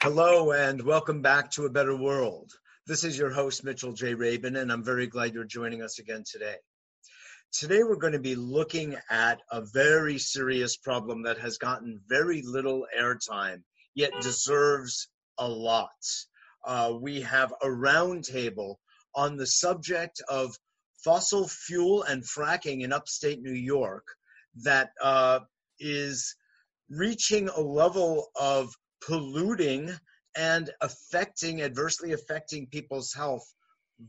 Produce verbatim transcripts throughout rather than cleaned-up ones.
Hello and welcome back to A Better World. This is your host, Mitchell J. Rabin, and I'm very glad you're joining us again today. Today we're going to be looking at a very serious problem that has gotten very little airtime, yet deserves a lot. Uh, we have a roundtable on the subject of fossil fuel and fracking in upstate New York that uh, is reaching a level of polluting and affecting, adversely affecting people's health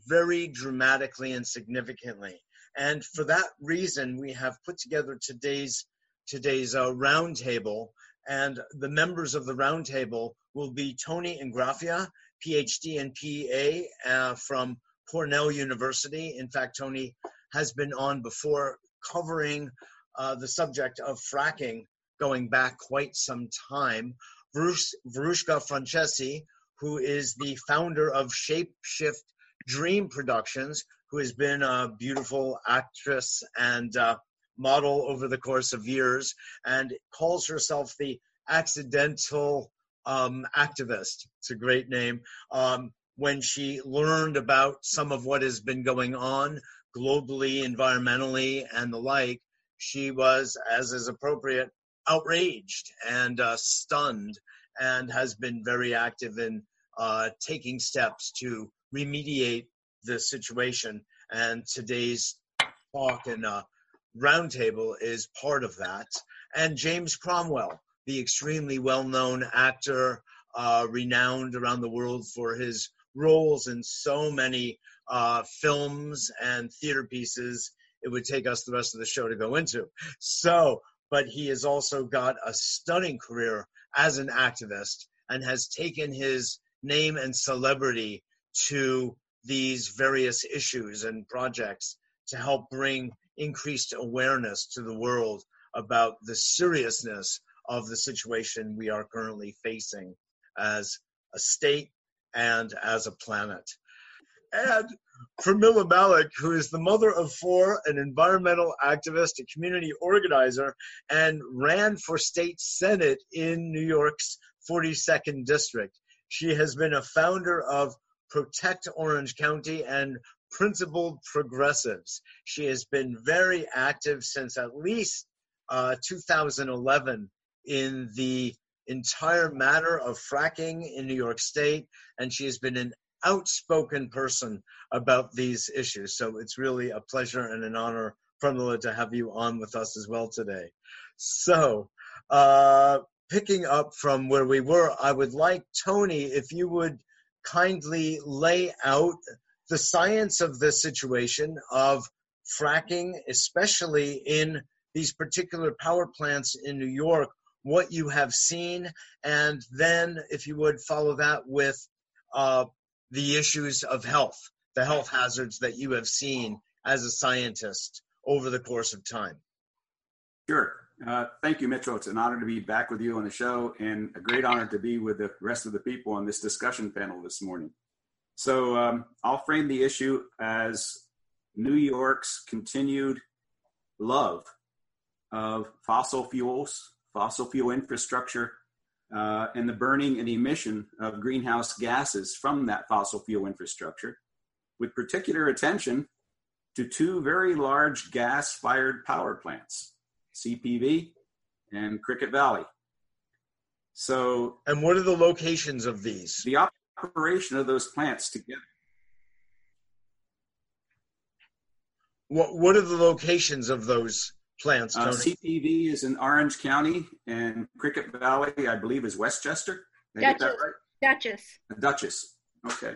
very dramatically and significantly. And for that reason, we have put together today's today's uh, roundtable. And the members of the roundtable will be Tony Ingraffea, P H D and P A uh, from Cornell University. In fact, Tony has been on before covering uh, the subject of fracking going back quite some time. Varushka Franceschi, who is the founder of Shapeshift Dream Productions, who has been a beautiful actress and uh, model over the course of years, and calls herself the accidental um, activist. It's a great name. Um, when she learned about some of what has been going on globally, environmentally, and the like, she was, as is appropriate, outraged and uh, stunned, and has been very active in uh, taking steps to remediate the situation. And today's talk and uh, roundtable is part of that. And James Cromwell, the extremely well-known actor, uh, renowned around the world for his roles in so many uh, films and theater pieces, it would take us the rest of the show to go into. So, but he has also got a stunning career as an activist and has taken his name and celebrity to these various issues and projects to help bring increased awareness to the world about the seriousness of the situation we are currently facing as a state and as a planet. And Pramila Malik, who is the mother of four, an environmental activist, a community organizer, and ran for state senate in New York's forty-second district. She has been a founder of Protect Orange County and Principled Progressives. She has been very active since at least uh, two thousand eleven in the entire matter of fracking in New York State, and she has been an outspoken person about these issues. So it's really a pleasure and an honor, Pramila, to have you on with us as well today. So uh, picking up from where we were, I would like, Tony, if you would kindly lay out the science of this situation of fracking, especially in these particular power plants in New York, what you have seen, and then if you would follow that with uh, the issues of health, the health hazards that you have seen as a scientist over the course of time. Sure. Uh, thank you, Mitchell. It's an honor to be back with you on the show, and a great honor to be with the rest of the people on this discussion panel this morning. So um, I'll frame the issue as New York's continued love of fossil fuels, fossil fuel infrastructure, Uh, and the burning and emission of greenhouse gases from that fossil fuel infrastructure, with particular attention to two very large gas-fired power plants, C P V and Cricket Valley. So, and what are the locations of these? The operation of those plants together. What What are the locations of those plants, Tony? Uh, C P V is in Orange County, and Cricket Valley, I believe, is Westchester. Did I get that right? Duchess. Duchess. Okay.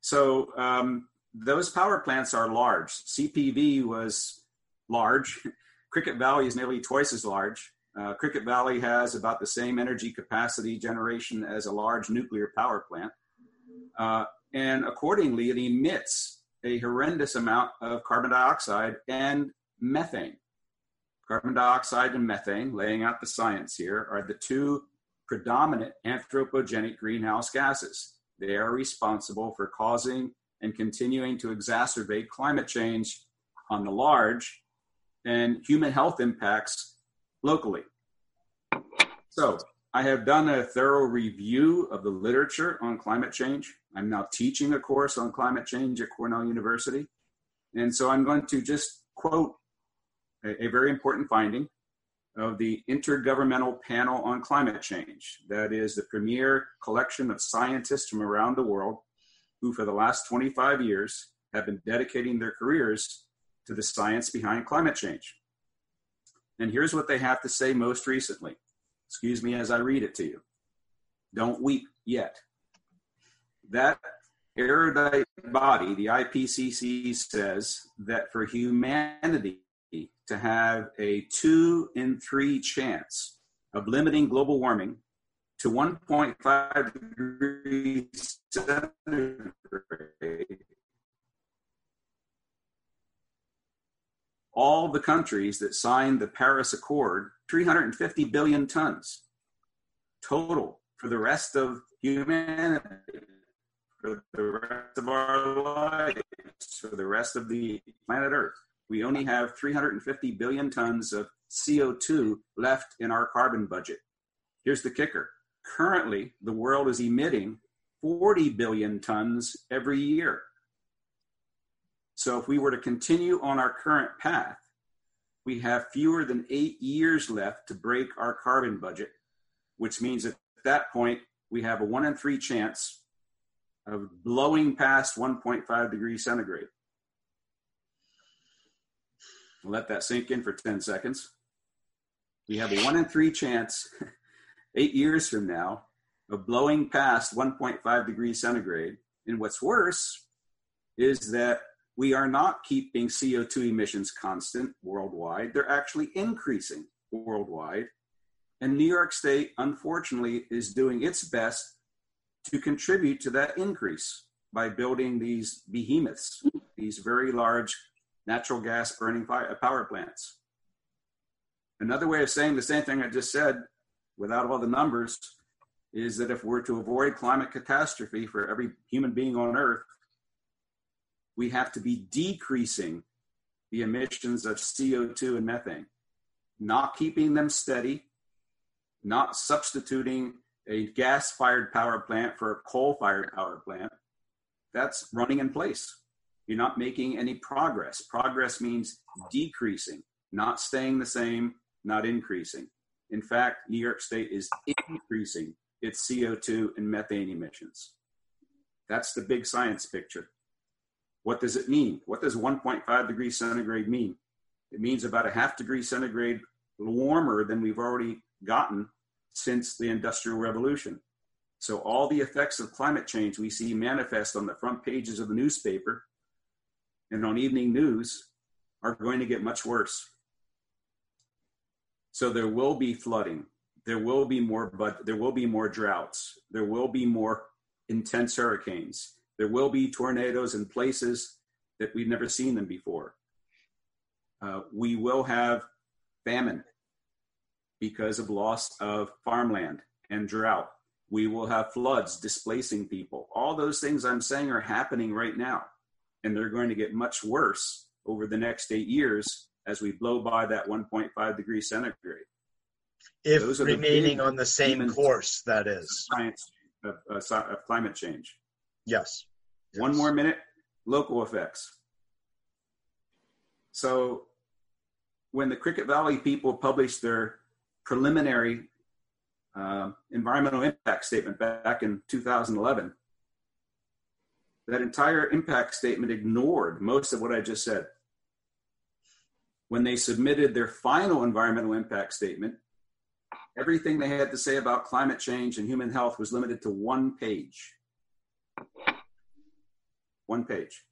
So um, those power plants are large. C P V was large. Cricket Valley is nearly twice as large. Uh, Cricket Valley has about the same energy capacity generation as a large nuclear power plant. Uh, and accordingly, it emits a horrendous amount of carbon dioxide and methane. Carbon dioxide and methane, laying out the science here, are the two predominant anthropogenic greenhouse gases. They are responsible for causing and continuing to exacerbate climate change on the large and human health impacts locally. So I have done a thorough review of the literature on climate change. I'm now teaching a course on climate change at Cornell University. And so I'm going to just quote a, a very important finding of the Intergovernmental Panel on Climate Change. That is the premier collection of scientists from around the world who for the last twenty-five years have been dedicating their careers to the science behind climate change. And here's what they have to say most recently. Excuse me as I read it to you. Don't weep yet. That erudite body, the I P C C, says that for humanity to have a two in three chance of limiting global warming to one point five degrees centigrade, all the countries that signed the Paris Accord, three hundred fifty billion tons total for the rest of humanity, for the rest of our lives, for the rest of the planet Earth. We only have three hundred fifty billion tons of C O two left in our carbon budget. Here's the kicker. Currently, the world is emitting forty billion tons every year. So if we were to continue on our current path, we have fewer than eight years left to break our carbon budget, which means at that point, we have a one in three chance of blowing past one point five degrees centigrade. Let that sink in for ten seconds. We have a one in three chance, eight years from now, of blowing past one point five degrees centigrade. And what's worse is that we are not keeping C O two emissions constant worldwide. They're actually increasing worldwide. And New York State, unfortunately, is doing its best to contribute to that increase by building these behemoths, these very large natural gas burning fire, power plants. Another way of saying the same thing I just said, without all the numbers, is that if we're to avoid climate catastrophe for every human being on Earth, we have to be decreasing the emissions of C O two and methane, not keeping them steady, not substituting a gas-fired power plant for a coal-fired power plant. That's running in place. You're not making any progress. Progress means decreasing, not staying the same, not increasing. In fact, New York State is increasing its C O two and methane emissions. That's the big science picture. What does it mean? What does one point five degrees centigrade mean? It means about a half degree centigrade warmer than we've already gotten since the Industrial Revolution. So all the effects of climate change we see manifest on the front pages of the newspaper and on evening news are going to get much worse. So there will be flooding. There will be more, but there will be more droughts. There will be more intense hurricanes. There will be tornadoes in places that we've never seen them before. Uh, we will have famine because of loss of farmland and drought. We will have floods displacing people. All those things I'm saying are happening right now, and they're going to get much worse over the next eight years as we blow by that one point five degree centigrade. If those remaining on the same course, that is. Science of, uh, of climate change. Yes. One yes. more minute, local effects. So when the Cricket Valley people published their preliminary uh, environmental impact statement back in two thousand eleven, that entire impact statement ignored most of what I just said. When they submitted their final environmental impact statement, everything they had to say about climate change and human health was limited to one page. One page.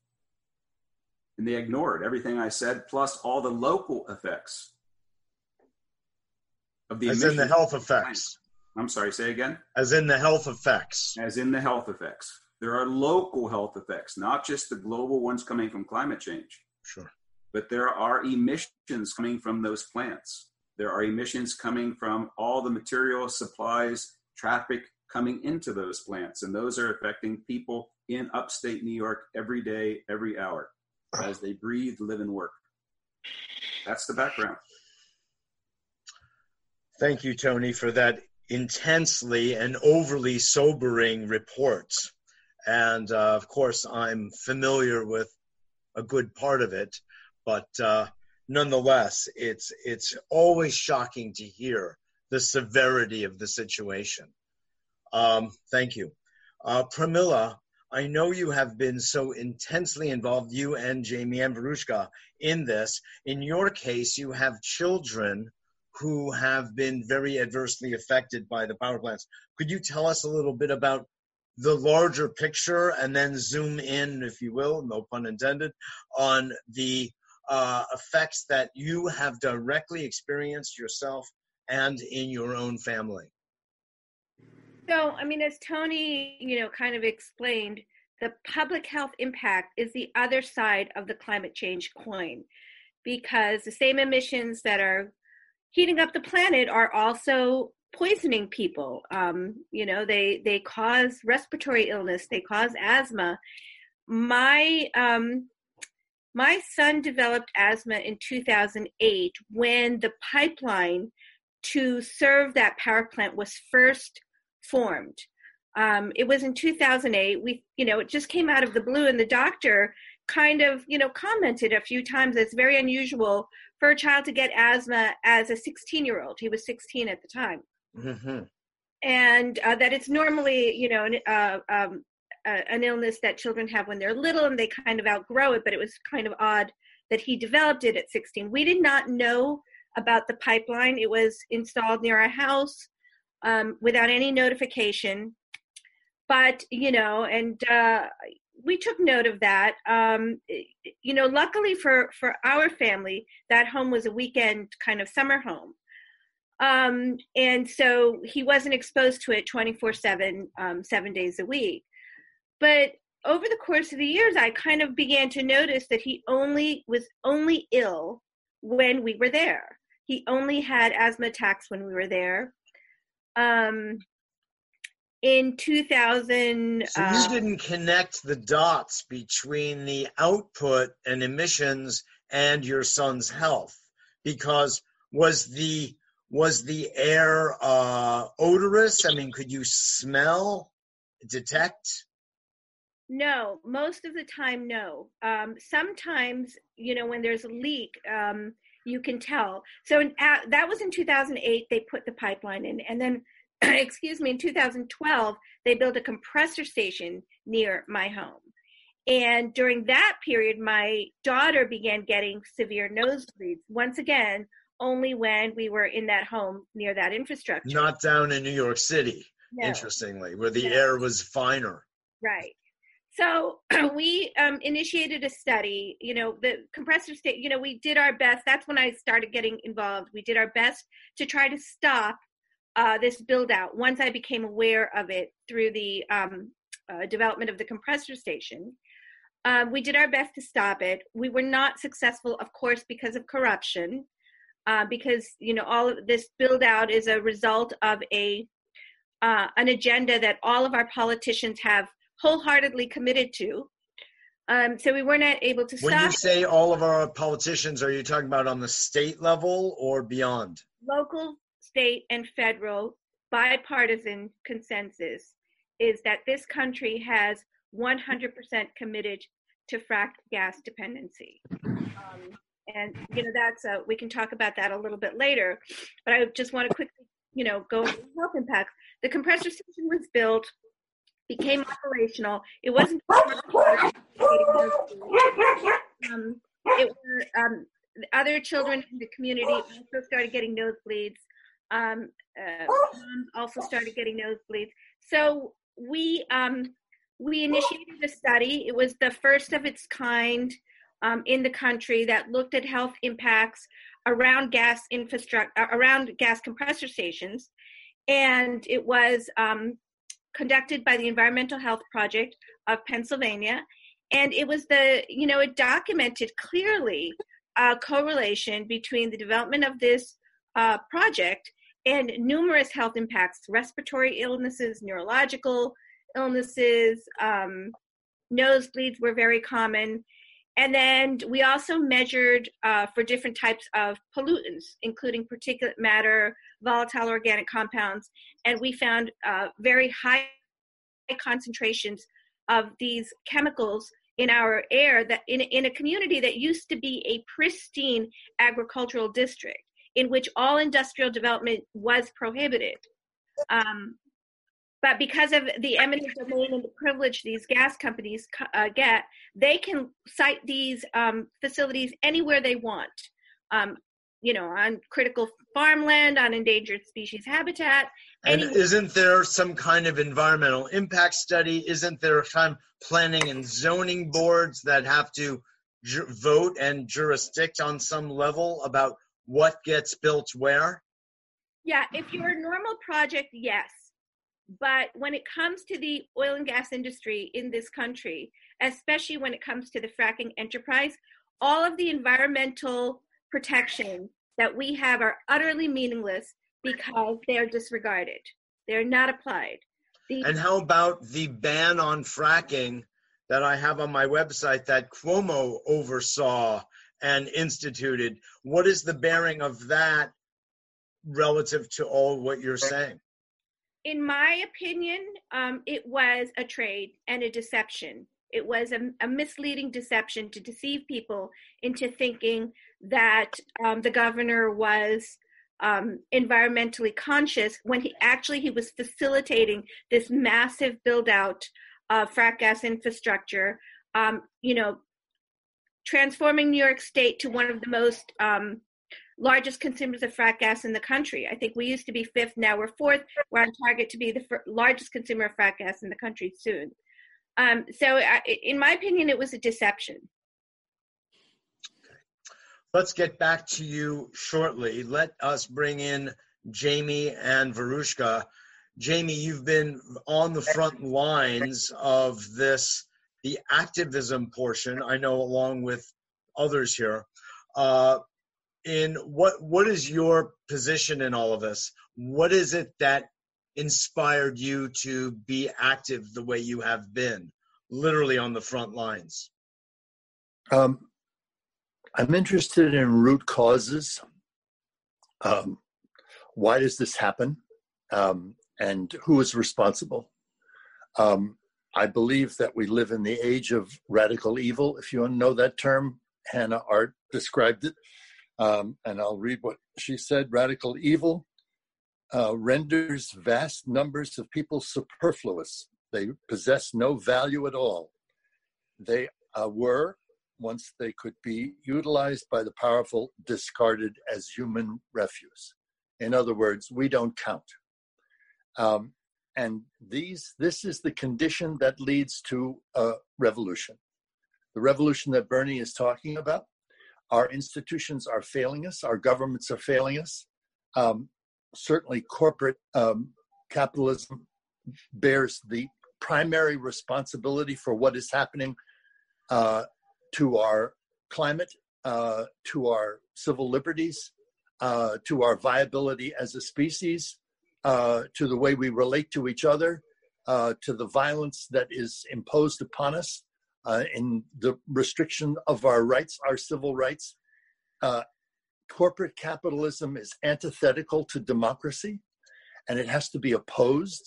And they ignored everything I said, plus all the local effects of the as in the health effects. I'm sorry, say again? As in the health effects. As in the health effects. There are local health effects, not just the global ones coming from climate change. Sure. But there are emissions coming from those plants. There are emissions coming from all the material, supplies, traffic coming into those plants. And those are affecting people in upstate New York every day, every hour, as they breathe, live, and work. That's the background. Thank you, Tony, for that intensely and overly sobering reports. And uh, of course, I'm familiar with a good part of it, but uh, nonetheless, it's it's always shocking to hear the severity of the situation. Um, thank you. Uh, Pramila, I know you have been so intensely involved, you and Jamie and Varushka, in this. In your case, you have children who have been very adversely affected by the power plants. Could you tell us a little bit about the larger picture and then zoom in, if you will, no pun intended, on the uh, effects that you have directly experienced yourself and in your own family? So, I mean, as Tony, you know, kind of explained, the public health impact is the other side of the climate change coin, because the same emissions that are heating up the planet are also poisoning people. Um, you know, they, they cause respiratory illness, they cause asthma. My, um, my son developed asthma in two thousand eight when the pipeline to serve that power plant was first formed. Um, it was in two thousand eight. We, you know, it just came out of the blue, and the doctor kind of, you know, commented a few times that it's very unusual for a child to get asthma as a sixteen-year-old. He was sixteen at the time. Mm-hmm. And uh, that it's normally, you know, an, uh, um, uh, an illness that children have when they're little and they kind of outgrow it, but it was kind of odd that he developed it at sixteen. We did not know about the pipeline. It was installed near our house um, without any notification. But, you know, and uh, we took note of that. Um, you know, luckily for, for our family, that home was a weekend kind of summer home. Um, and so he wasn't exposed to it twenty-four seven, um, seven days a week. But over the course of the years, I kind of began to notice that he only was only ill when we were there. He only had asthma attacks when we were there. Um, in two thousand... So you uh, didn't connect the dots between the output and emissions and your son's health, because was the was the air uh, odorous? I mean, could you smell, detect? No, most of the time, no. Um, sometimes, you know, when there's a leak, um, you can tell. So in, uh, that was in two thousand eight, they put the pipeline in. And then, excuse me, in two thousand twelve, they built a compressor station near my home. And during that period, my daughter began getting severe nosebleeds. Once again, only when we were in that home near that infrastructure. Not down in New York City, no. Interestingly, where the no. air was finer. Right. So we um, initiated a study, you know, the compressor state, you know, we did our best. That's when I started getting involved. We did our best to try to stop uh, this build out once I became aware of it through the um, uh, development of the compressor station. Uh, we did our best to stop it. We were not successful, of course, because of corruption, uh, because, you know, all of this build out is a result of a uh, an agenda that all of our politicians have wholeheartedly committed to. Um, so we were not able to stop. When you say all of our politicians, are you talking about on the state level or beyond? Local, state, and federal bipartisan consensus is that this country has one hundred percent committed to fracked gas dependency. Um, and, you know, that's, a, we can talk about that a little bit later, but I just want to quickly, you know, go over the health impacts. The compressor station was built, became operational. It wasn't um, it were, um, other children in the community also started getting nosebleeds. Um, uh, moms also started getting nosebleeds. So we um, we initiated a study. It was the first of its kind um, in the country that looked at health impacts around gas infrastructure, around gas compressor stations, and it was um, conducted by the Environmental Health Project of Pennsylvania. And it was the, you know, it documented clearly a correlation between the development of this uh, project and numerous health impacts, respiratory illnesses, neurological illnesses, um, nosebleeds were very common. And then we also measured uh, for different types of pollutants, including particulate matter, volatile organic compounds, and we found uh, very high concentrations of these chemicals in our air that in, in a community that used to be a pristine agricultural district in which all industrial development was prohibited. Um, But because of the eminent domain and the privilege these gas companies uh, get, they can site these um, facilities anywhere they want, um, you know, on critical farmland, on endangered species habitat. And anywhere. Isn't there some kind of environmental impact study? Isn't there some planning and zoning boards that have to ju- vote and jurisdict on some level about what gets built where? Yeah, if you're a normal project, yes. But when it comes to the oil and gas industry in this country, especially when it comes to the fracking enterprise, all of the environmental protections that we have are utterly meaningless because they're disregarded. They're not applied. The- and how about the ban on fracking that I have on my website that Cuomo oversaw and instituted? What is the bearing of that relative to all what you're saying? In my opinion, um, it was a trade and a deception. It was a, a misleading deception to deceive people into thinking that um, the governor was um, environmentally conscious when he actually he was facilitating this massive build out of frack gas infrastructure, um, you know, transforming New York State to one of the most um, largest consumers of frack gas in the country. I think we used to be fifth, now we're fourth. We're on target to be the f- largest consumer of frack gas in the country soon. Um, so I, in my opinion, it was a deception. Okay. Let's get back to you shortly. Let us bring in Jamie and Varushka. Jamie, you've been on the front lines of this, the activism portion, I know along with others here. Uh, In what what is your position in all of this? What is it that inspired you to be active the way you have been, literally on the front lines? Um, I'm interested in root causes. Um, why does this happen? Um, and who is responsible? Um, I believe that we live in the age of radical evil, if you know that term. Hannah Arendt described it. Um, and I'll read what she said. Radical evil uh, renders vast numbers of people superfluous. They possess no value at all. They uh, were, once they could be utilized by the powerful, discarded as human refuse. In other words, we don't count. Um, and these, this is the condition that leads to a revolution. The revolution that Bernie is talking about. Our institutions are failing us. Our governments are failing us. Um, certainly corporate um, capitalism bears the primary responsibility for what is happening uh, to our climate, uh, to our civil liberties, uh, to our viability as a species, uh, to the way we relate to each other, uh, to the violence that is imposed upon us. Uh, in the restriction of our rights, our civil rights. Uh, corporate capitalism is antithetical to democracy, and it has to be opposed.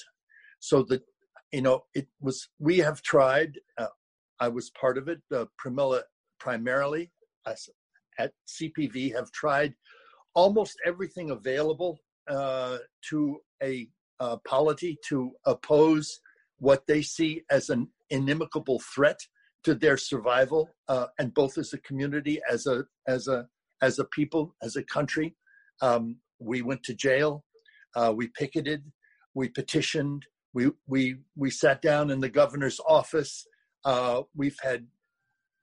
So that, you know, it was, we have tried, uh, I was part of it, uh, Pramila primarily, us at C P V have tried almost everything available uh, to a uh, polity to oppose what they see as an inimicable threat to their survival, uh, and both as a community, as a as a as a people, as a country. Um, we went to jail. Uh, we picketed. We petitioned. We we we sat down in the governor's office. Uh, we've had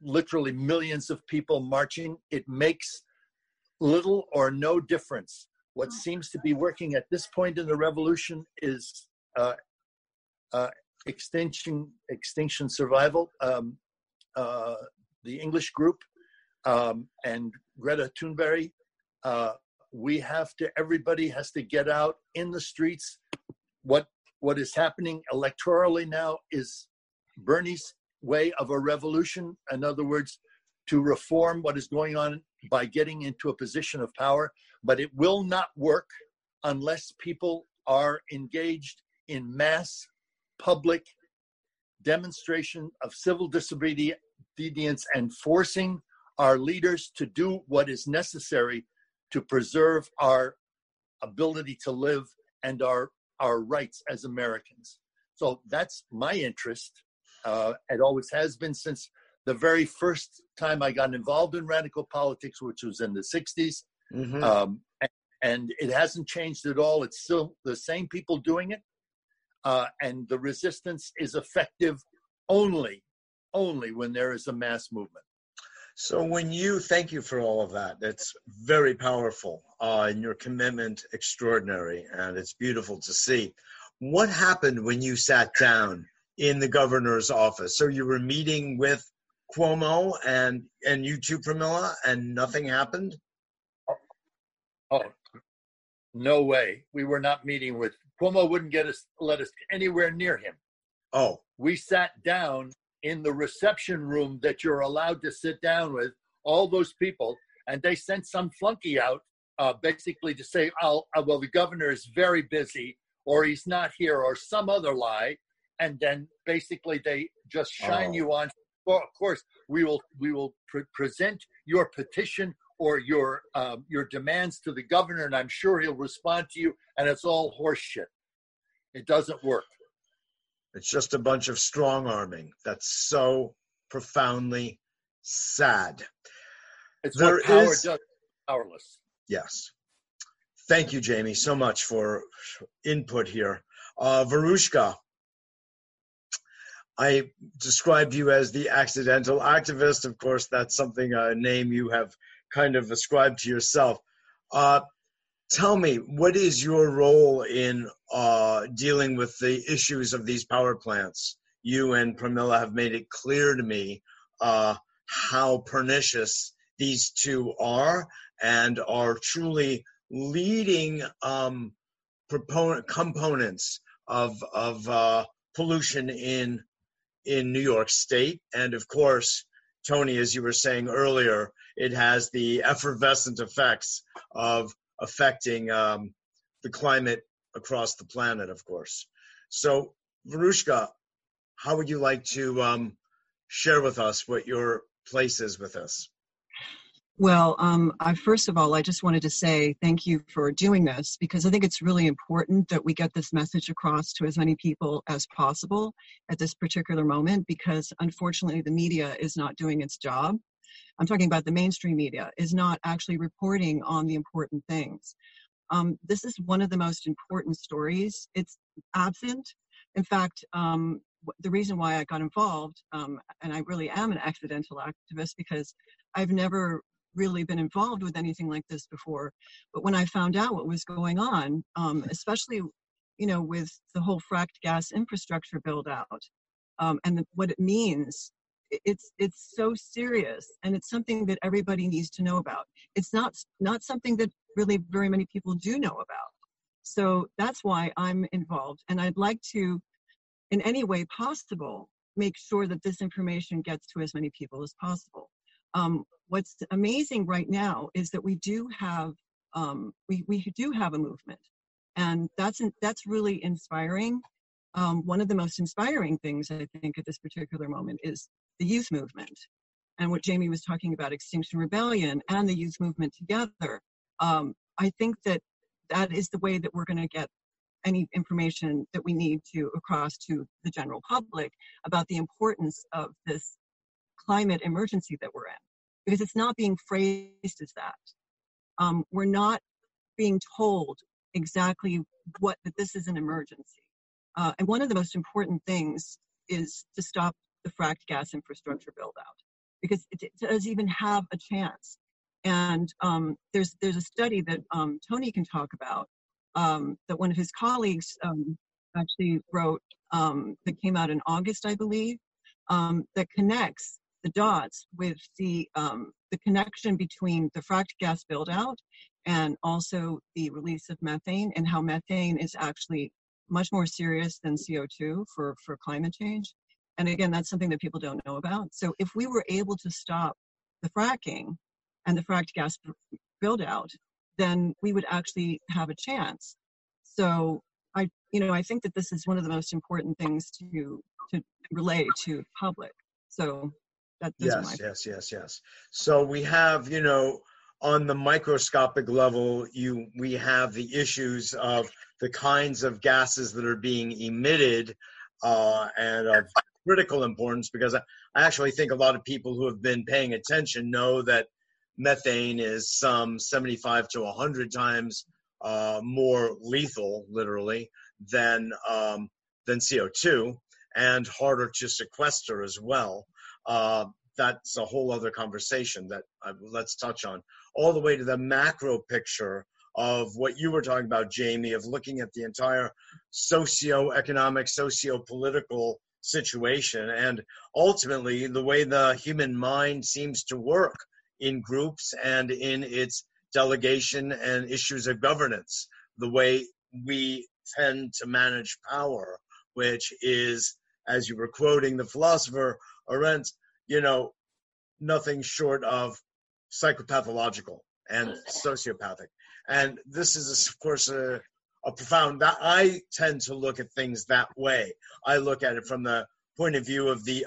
literally millions of people marching. It makes little or no difference. What seems to be working at this point in the revolution is uh, uh, Extinction, Extinction Survival, um, uh, the English group, um, and Greta Thunberg. Uh, we have to, everybody has to get out in the streets. What What is happening electorally now is Bernie's way of a revolution. In other words, to reform what is going on by getting into a position of power, but it will not work unless people are engaged in mass public demonstration of civil disobedience and forcing our leaders to do what is necessary to preserve our ability to live and our, our rights as Americans. So that's my interest. Uh, it always has been since the very first time I got involved in radical politics, which was in the sixties. Mm-hmm. Um, and, and it hasn't changed at all. It's still the same people doing it. Uh, and the resistance is effective only, only when there is a mass movement. So when you, thank you for all of that. That's very powerful, uh, and your commitment extraordinary, and it's beautiful to see. What happened when you sat down in the governor's office? So you were meeting with Cuomo and, and you too, Pramila, and nothing happened? Oh, oh, no way. We were not meeting with, Cuomo wouldn't get us, let us anywhere near him. Oh. We sat down in the reception room that you're allowed to sit down with all those people, and they sent some flunky out uh, basically to say, oh, well, the governor is very busy, or he's not here, or some other lie. And then basically they just shine oh. you on. Well, of course, we will we will pre- present your petition or your um, your demands to the governor, and I'm sure he'll respond to you. And it's all horseshit. It doesn't work. It's just a bunch of strong arming. That's so profoundly sad. It's there what power is... does. Powerless. Yes. Thank you, Jamie, so much for input here. Uh, Varushka, I described you as the accidental activist. Of course, that's something, a name you have kind of ascribed to yourself. Uh, tell me, what is your role in uh, dealing with the issues of these power plants? You and Pramila have made it clear to me uh, how pernicious these two are and are truly leading um, proponent, components of, of uh, pollution in in New York State. And of course, Tony, as you were saying earlier, it has the effervescent effects of affecting um, the climate across the planet, of course. So, Varushka, how would you like to um, share with us what your place is with us? Well, um, I, first of all, I just wanted to say thank you for doing this, because I think it's really important that we get this message across to as many people as possible at this particular moment, because unfortunately the media is not doing its job. I'm talking about the mainstream media is not actually reporting on the important things. Um, this is one of the most important stories. It's absent. In fact, um, the reason why I got involved, um, and I really am an accidental activist, because I've never really been involved with anything like this before. But when I found out what was going on, um, especially, you know, with the whole fracked gas infrastructure build out um, and the, what it means, it's it's so serious, and it's something that everybody needs to know about. It's not not something that really very many people do know about. So that's why I'm involved. And I'd like to, in any way possible, make sure that this information gets to as many people as possible. Um, what's amazing right now is that we do have um, we we do have a movement, and that's that's really inspiring. Um, one of the most inspiring things I think at this particular moment is the youth movement, and what Jamie was talking about, Extinction Rebellion and the youth movement together. Um, I think that that is the way that we're going to get any information that we need to across to the general public about the importance of this climate emergency that we're in, because it's not being phrased as that. Um, we're not being told exactly what that this is an emergency. Uh, and one of the most important things is to stop the fracked gas infrastructure build out, because it, it does even have a chance. And um, there's there's a study that um, Tony can talk about um, that one of his colleagues um, actually wrote um, that came out in August, I believe, um, that connects the dots with the um, the connection between the fracked gas build out and also the release of methane, and how methane is actually much more serious than C O two for, for climate change. And again, that's something that people don't know about. So if we were able to stop the fracking and the fracked gas build out, then we would actually have a chance. So I, you know, I think that this is one of the most important things to to relay to the public. So that, that's yes, my yes, yes, yes. So we have, you know, on the microscopic level, you we have the issues of the kinds of gases that are being emitted, uh, and of critical importance, because I, I actually think a lot of people who have been paying attention know that methane is some seventy-five to one hundred times uh, more lethal, literally, than um, than C O two, and harder to sequester as well. Uh, that's a whole other conversation that uh, let's touch on, all the way to the macro picture of what you were talking about, Jamie, of looking at the entire socio-economic, socio-political situation, and ultimately the way the human mind seems to work in groups and in its delegation and issues of governance, the way we tend to manage power, which is, as you were quoting the philosopher Arendt, you know, nothing short of psychopathological and sociopathic. And this is, of course, a, a profound, that I tend to look at things that way. I look at it from the point of view of the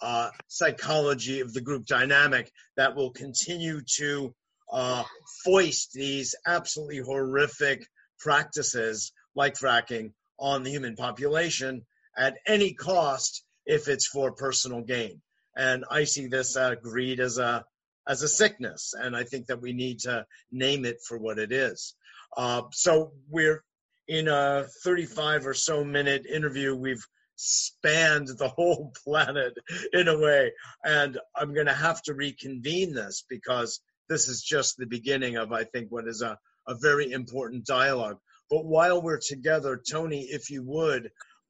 Uh, psychology of the group dynamic that will continue to uh, foist these absolutely horrific practices like fracking on the human population at any cost if it's for personal gain. And I see this uh, greed as a as a sickness, and I think that we need to name it for what it is. Uh, so we're in a thirty-five or so minute interview. We've spanned the whole planet in a way, and I'm going to have to reconvene this, because this is just the beginning of, I think, what is a, a very important dialogue. But while we're together, Tony, if you would,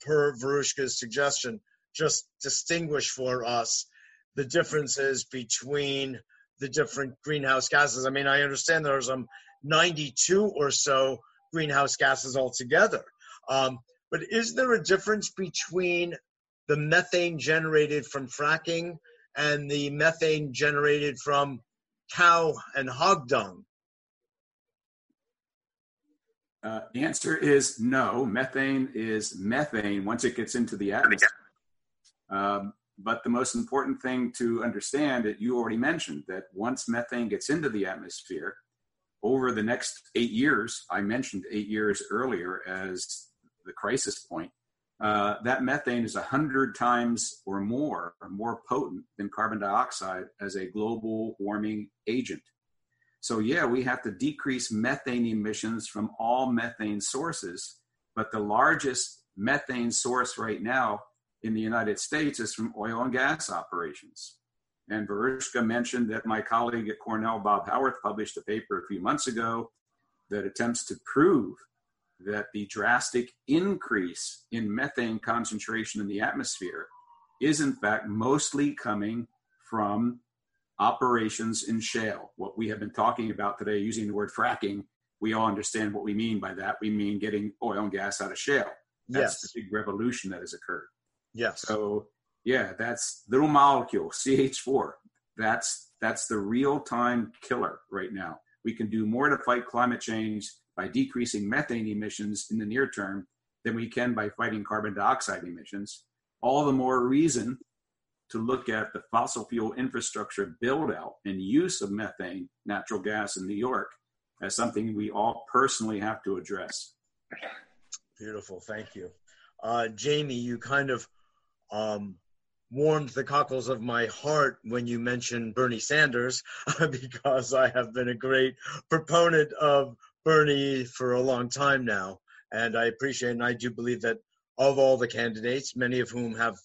per Varushka's suggestion, just distinguish for us the differences between the different greenhouse gases. I mean, I understand there are some ninety-two or so greenhouse gases altogether. Um, But is there a difference between the methane generated from fracking and the methane generated from cow and hog dung? Uh, the answer is no. Methane is methane once it gets into the atmosphere. Um, but the most important thing to understand, that you already mentioned, that once methane gets into the atmosphere, over the next eight years, I mentioned eight years earlier as the crisis point, uh, that methane is one hundred times or more, or more potent than carbon dioxide as a global warming agent. So yeah, we have to decrease methane emissions from all methane sources, but the largest methane source right now in the United States is from oil and gas operations. And Varushka mentioned that my colleague at Cornell, Bob Howarth, published a paper a few months ago that attempts to prove that the drastic increase in methane concentration in the atmosphere is in fact mostly coming from operations in shale. What we have been talking about today, using the word fracking, we all understand what we mean by that. We mean getting oil and gas out of shale. That's yes. the big revolution that has occurred. Yes. So yeah, that's little molecule, C H four. That's, that's the real-time killer right now. We can do more to fight climate change by decreasing methane emissions in the near term than we can by fighting carbon dioxide emissions. All the more reason to look at the fossil fuel infrastructure build out and use of methane, natural gas in New York, as something we all personally have to address. Beautiful, thank you. Uh, Jamie, you kind of um, warmed the cockles of my heart when you mentioned Bernie Sanders, because I have been a great proponent of Bernie for a long time now, and I appreciate, and I do believe that of all the candidates, many of whom have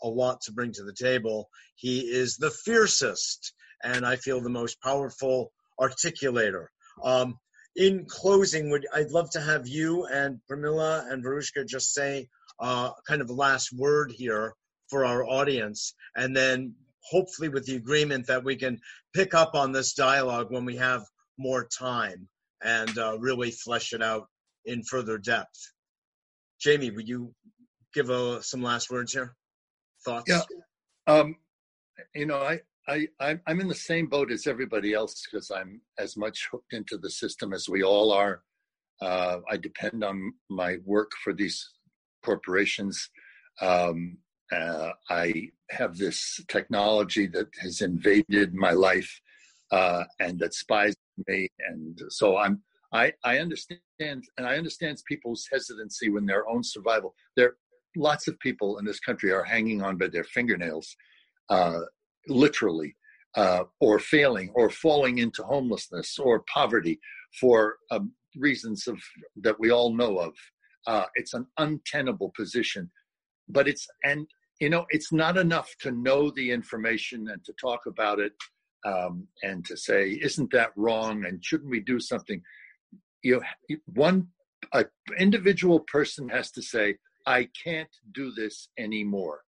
a lot to bring to the table, he is the fiercest, and I feel the most powerful articulator. Um, in closing, would I'd love to have you and Pramila and Varushka just say uh, kind of a last word here for our audience, and then hopefully with the agreement that we can pick up on this dialogue when we have more time and uh, really flesh it out in further depth. Jamie, would you give uh, some last words here? Thoughts? Yeah, um, you know, I, I, I'm, I'm in the same boat as everybody else because I'm as much hooked into the system as we all are. Uh, I depend on my work for these corporations. Um, uh, I have this technology that has invaded my life uh, and that spies me. And so I'm, I, I understand, and I understand people's hesitancy when their own survival. There, lots of people in this country are hanging on by their fingernails, uh, literally, uh, or failing, or falling into homelessness or poverty for um, reasons of that we all know of. Uh, it's an untenable position, but it's and you know it's not enough to know the information and to talk about it um, and to say, isn't that wrong and shouldn't we do something? You know, one a individual person has to say, I can't do this anymore.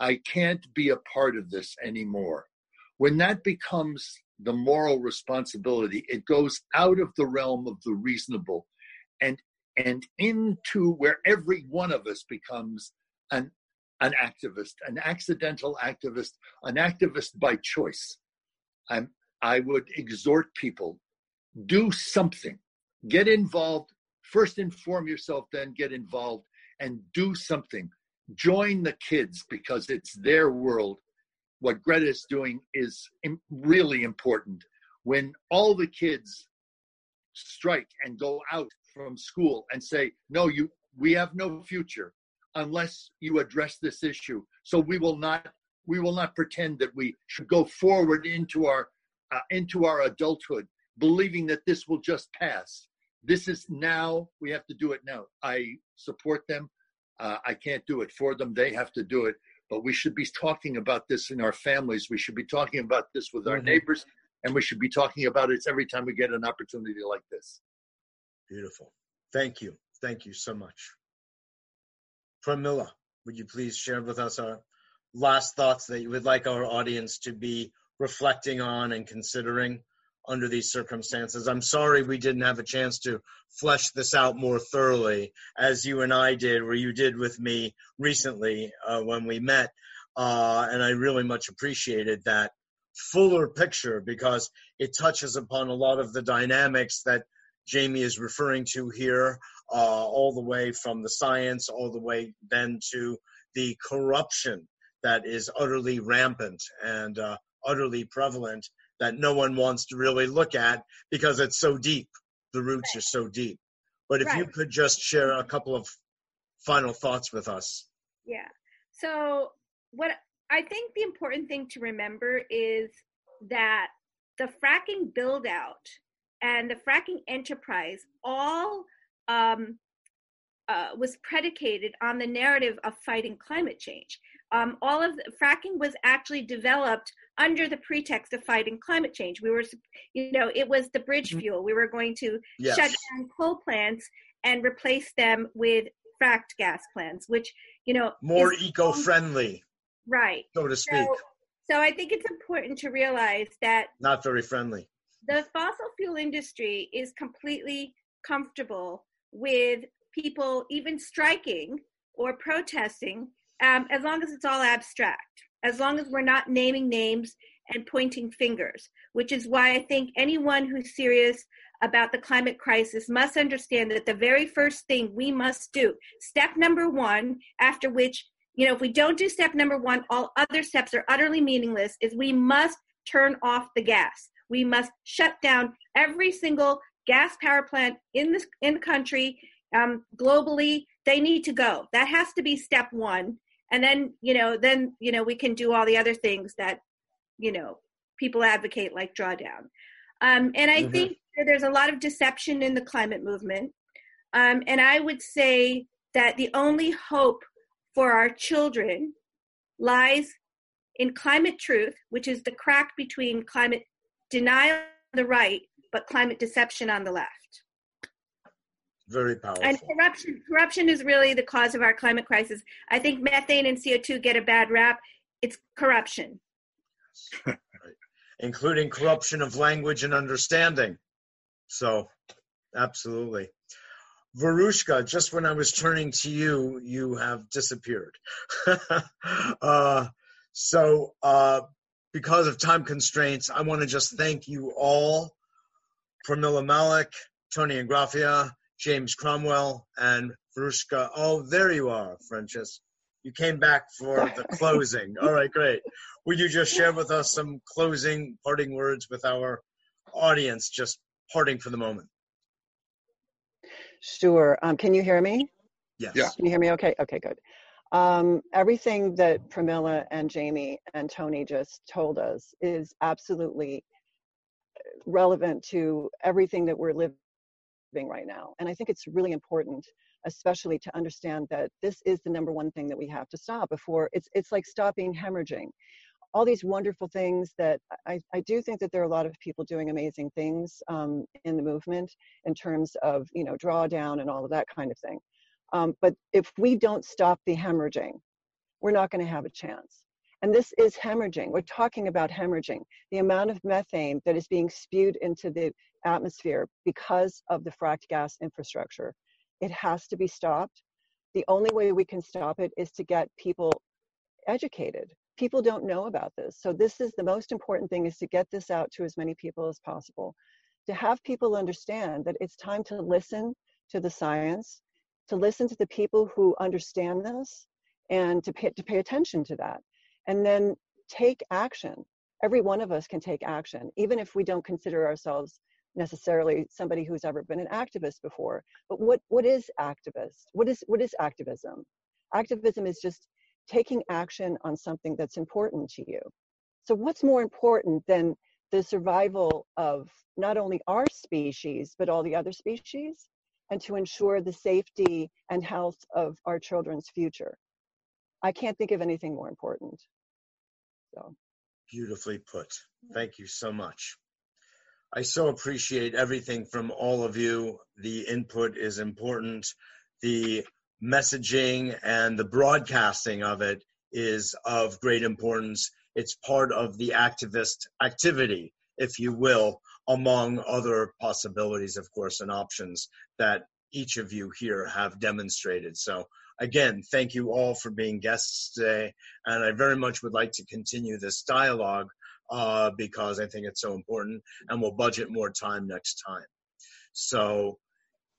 I can't be a part of this anymore. When that becomes the moral responsibility, it goes out of the realm of the reasonable and and into where every one of us becomes an an activist, an accidental activist, an activist by choice. I'm, I would exhort people, do something. Get involved. First inform yourself, then get involved and do something. Join the kids because it's their world. What Greta is doing is im- really important. When all the kids strike and go out from school and say, no, you, we have no future unless you address this issue. So we will not, we will not pretend that we should go forward into our, uh, into our adulthood, believing that this will just pass. This is now, we have to do it now. I support them. Uh, I can't do it for them. They have to do it. But we should be talking about this in our families. We should be talking about this with our mm-hmm. neighbors. And we should be talking about it every time we get an opportunity like this. Beautiful. Thank you. Thank you so much. Pramila, would you please share with us our last thoughts that you would like our audience to be reflecting on and considering under these circumstances? I'm sorry we didn't have a chance to flesh this out more thoroughly as you and I did, or you did with me recently uh, when we met. Uh, and I really much appreciated that fuller picture because it touches upon a lot of the dynamics that Jamie is referring to here, uh, all the way from the science, all the way then to the corruption that is utterly rampant and uh, utterly prevalent that no one wants to really look at because it's so deep. The roots right. are so deep. But if right. you could just share a couple of final thoughts with us. Yeah. So what I think the important thing to remember is that the fracking build out and the fracking enterprise all um, uh, was predicated on the narrative of fighting climate change. Um, all of the, fracking was actually developed under the pretext of fighting climate change. We were, you know, it was the bridge fuel. We were going to yes. shut down coal plants and replace them with fracked gas plants, which, you know. More is, eco-friendly. Right. So to speak. So, so I think it's important to realize that. Not very friendly. The fossil fuel industry is completely comfortable with people even striking or protesting um, as long as it's all abstract, as long as we're not naming names and pointing fingers, which is why I think anyone who's serious about the climate crisis must understand that the very first thing we must do, step number one, after which, you know, if we don't do step number one, all other steps are utterly meaningless, is we must turn off the gas. We must shut down every single gas power plant in this in the country, um, globally. They need to go. That has to be step one. And then, you know, then, you know, we can do all the other things that, you know, people advocate like drawdown. Um, and I mm-hmm. think that there's a lot of deception in the climate movement. Um, and I would say that the only hope for our children lies in climate truth, which is the crack between climate denial on the right, but climate deception on the left. Very powerful. And corruption corruption is really the cause of our climate crisis. I think methane and C O two get a bad rap. It's corruption. Right. Including corruption of language and understanding. So, absolutely. Varushka, just when I was turning to you, you have disappeared. uh, so, uh, because of time constraints, I want to just thank you all, Pramila Malik, Tony Ingraffea, James Cromwell, and Varushka. Oh, there you are, Franceschi. You came back for the closing. All right, great. Will you just share with us some closing, parting words with our audience, just parting for the moment? Sure. Um, can you hear me? Yes. Yeah. Can you hear me okay? Okay, good. Um, everything that Pramila and Jamie and Tony just told us is absolutely relevant to everything that we're living right now. And I think it's really important, especially to understand that this is the number one thing that we have to stop before. It's it's like stopping hemorrhaging. All these wonderful things that I, I do think that there are a lot of people doing amazing things um, in the movement in terms of, you know, drawdown and all of that kind of thing. Um, but if we don't stop the hemorrhaging, we're not going to have a chance. And this is hemorrhaging. We're talking about hemorrhaging. The amount of methane that is being spewed into the atmosphere because of the fracked gas infrastructure. It has to be stopped. The only way we can stop it is to get people educated. People don't know about this. So this is the most important thing, is to get this out to as many people as possible, to have people understand that it's time to listen to the science, to listen to the people who understand this, and to pay, to pay attention to that. And then take action. Every one of us can take action, even if we don't consider ourselves necessarily somebody who's ever been an activist before. But what what is activist? What is what is activism? Activism is just taking action on something that's important to you. So what's more important than the survival of not only our species, but all the other species, and to ensure the safety and health of our children's future? I can't think of anything more important. So beautifully put. Thank you so much. I so appreciate everything from all of you. The input is important. The messaging and the broadcasting of it is of great importance. It's part of the activist activity, if you will, among other possibilities, of course, and options that each of you here have demonstrated. So again, thank you all for being guests today. And I very much would like to continue this dialogue Uh, because I think it's so important, and we'll budget more time next time. So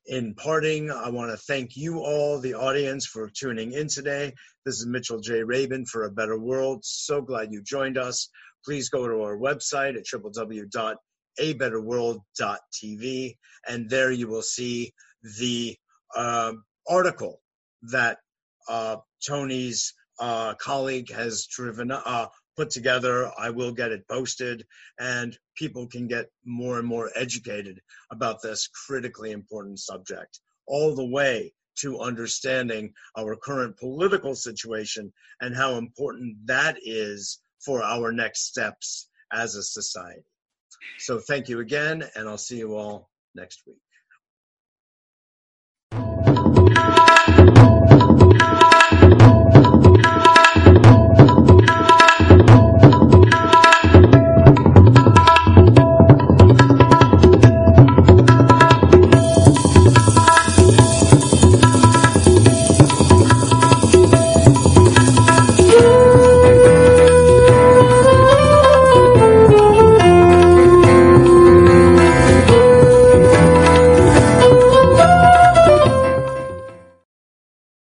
in parting, I want to thank you all, the audience, for tuning in today. This is Mitchell J. Rabin for A Better World. So glad you joined us. Please go to our website at w w w dot a better world dot t v, and there you will see the uh, article that uh, Tony's uh, colleague has driven up. Uh, put together. I will get it posted, and people can get more and more educated about this critically important subject, all the way to understanding our current political situation and how important that is for our next steps as a society. So thank you again, and I'll see you all next week.